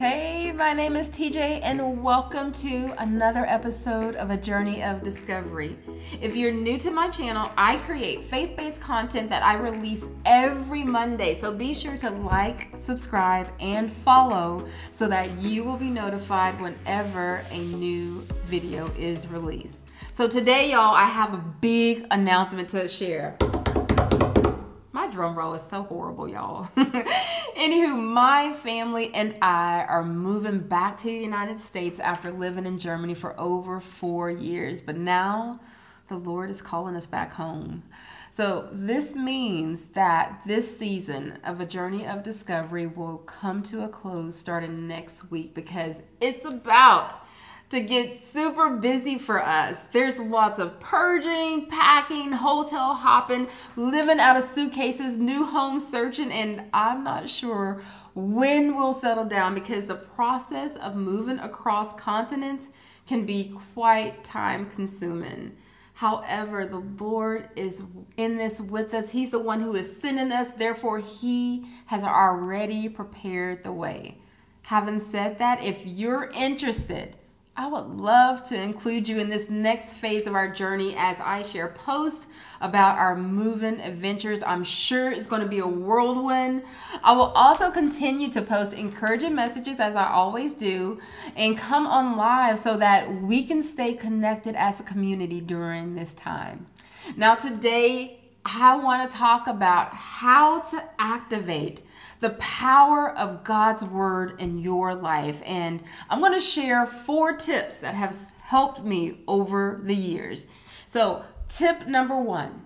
Hey, my name is TJ and welcome to another episode of A Journey of Discovery. If you're new to my channel, I create faith-based content that I release every Monday. So be sure to like, subscribe, and follow so that you will be notified whenever a new video is released. So today, y'all, I have a big announcement to share. My drum roll is so horrible, y'all. Anywho, my family and I are moving back to the United States after living in Germany for over 4 years. But now the Lord is calling us back home. So this means that this season of A Journey of Discovery will come to a close starting next week because it's about to get super busy for us. There's lots of purging, packing, hotel hopping, living out of suitcases, new home searching, and I'm not sure when we'll settle down because the process of moving across continents can be quite time consuming. However, the Lord is in this with us. He's the one who is sending us, therefore He has already prepared the way. Having said that, if you're interested, I would love to include you in this next phase of our journey as I share posts about our moving adventures. I'm sure it's going to be a whirlwind. I will also continue to post encouraging messages as I always do and come on live so that we can stay connected as a community during this time. Now today, I want to talk about how to activate the power of God's Word in your life. And I'm going to share 4 tips that have helped me over the years. So tip number 1,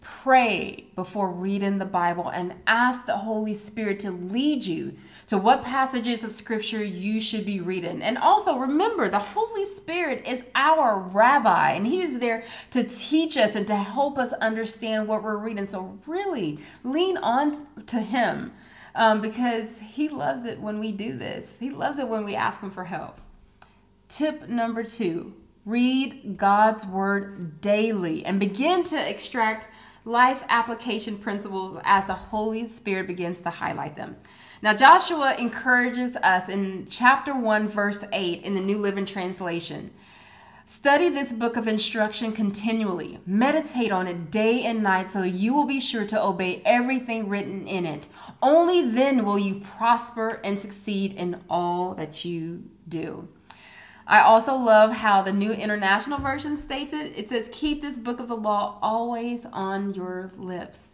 pray before reading the Bible and ask the Holy Spirit to lead you to what passages of Scripture you should be reading. And also remember, the Holy Spirit is our rabbi and He is there to teach us and to help us understand what we're reading. So really lean on to Him. Because He loves it when we do this. He loves it when we ask Him for help. Tip number 2, read God's Word daily and begin to extract life application principles as the Holy Spirit begins to highlight them. Now, Joshua encourages us in chapter 1, verse 8 in the New Living Translation. Study this book of instruction continually. Meditate on it day and night so you will be sure to obey everything written in it. Only then will you prosper and succeed in all that you do. I also love how the New International Version states it. It says, keep this book of the law always on your lips.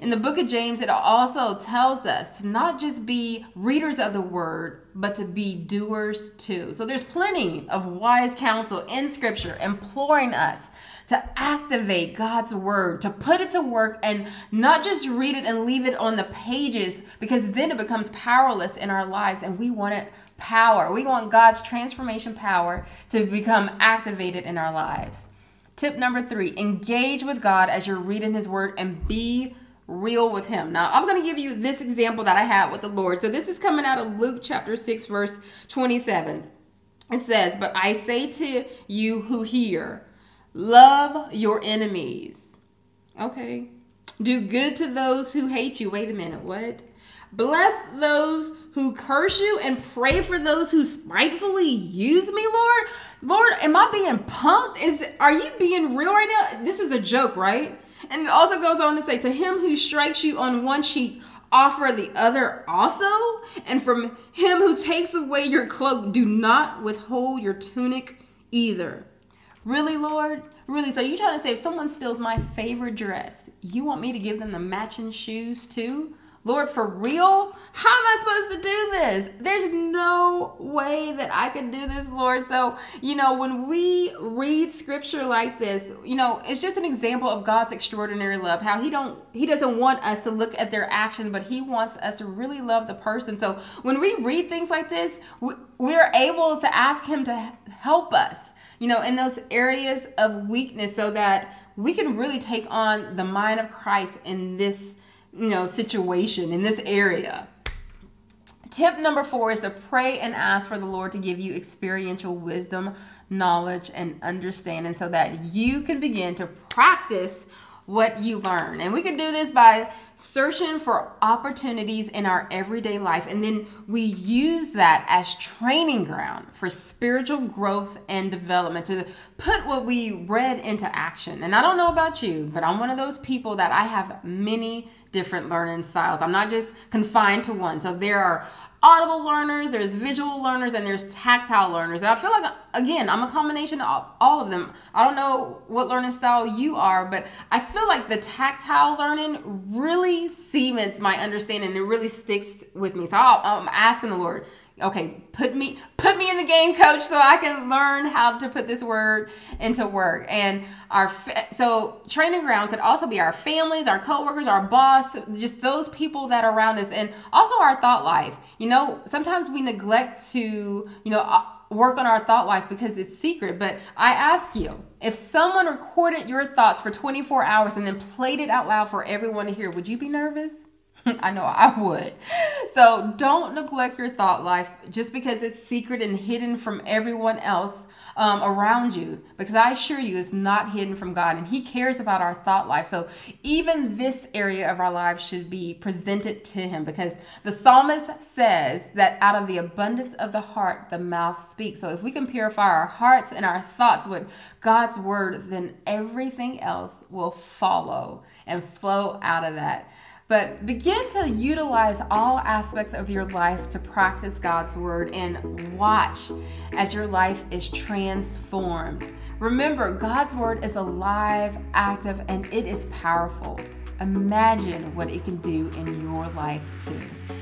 In the book of James, it also tells us to not just be readers of the word, but to be doers too. So there's plenty of wise counsel in Scripture imploring us to activate God's word, to put it to work and not just read it and leave it on the pages, because then it becomes powerless in our lives and we want it power. We want God's transformation power to become activated in our lives. Tip number 3, engage with God as you're reading His word and be real with Him. Now, I'm going to give you this example that I had with the Lord. So this is coming out of Luke chapter 6, verse 27. It says, but I say to you who hear, love your enemies. Okay. Do good to those who hate you. Wait a minute. What? Bless those who curse you and pray for those who spitefully use me, Lord. Lord, am I being punked? Are you being real right now? This is a joke, right? And it also goes on to say, to him who strikes you on one cheek, offer the other also. And from him who takes away your cloak, do not withhold your tunic either. Really, Lord? Really? So you're trying to say, if someone steals my favorite dress, you want me to give them the matching shoes too? Lord, for real? How am I supposed to do this? There's no way that I can do this, Lord. So, when we read Scripture like this, it's just an example of God's extraordinary love, how He doesn't want us to look at their actions, but He wants us to really love the person. So when we read things like this, we're able to ask Him to help us, in those areas of weakness so that we can really take on the mind of Christ in this situation, in this area. Tip number 4 is to pray and ask for the Lord to give you experiential wisdom, knowledge, and understanding so that you can begin to practice what you learn. And we can do this by searching for opportunities in our everyday life. And then we use that as training ground for spiritual growth and development, to put what we read into action. And I don't know about you, but I'm one of those people that I have many different learning styles. I'm not just confined to one. So there are audible learners, there's visual learners, and there's tactile learners. And I feel like, again, I'm a combination of all of them. I don't know what learning style you are, but I feel like the tactile learning really cements my understanding. It really sticks with me. So I'm asking the Lord, okay, put me in the game, coach, so I can learn how to put this word into work. And so training ground could also be our families, our coworkers, our boss, just those people that are around us, and also our thought life. You know, sometimes we neglect to, work on our thought life because it's secret. But I ask you, if someone recorded your thoughts for 24 hours and then played it out loud for everyone to hear, would you be nervous? I know I would. So don't neglect your thought life just because it's secret and hidden from everyone else around you, because I assure you it's not hidden from God, and He cares about our thought life. So even this area of our lives should be presented to Him, because the psalmist says that out of the abundance of the heart, the mouth speaks. So if we can purify our hearts and our thoughts with God's word, then everything else will follow and flow out of that. But begin to utilize all aspects of your life to practice God's word, and watch as your life is transformed. Remember, God's word is alive, active, and it is powerful. Imagine what it can do in your life too.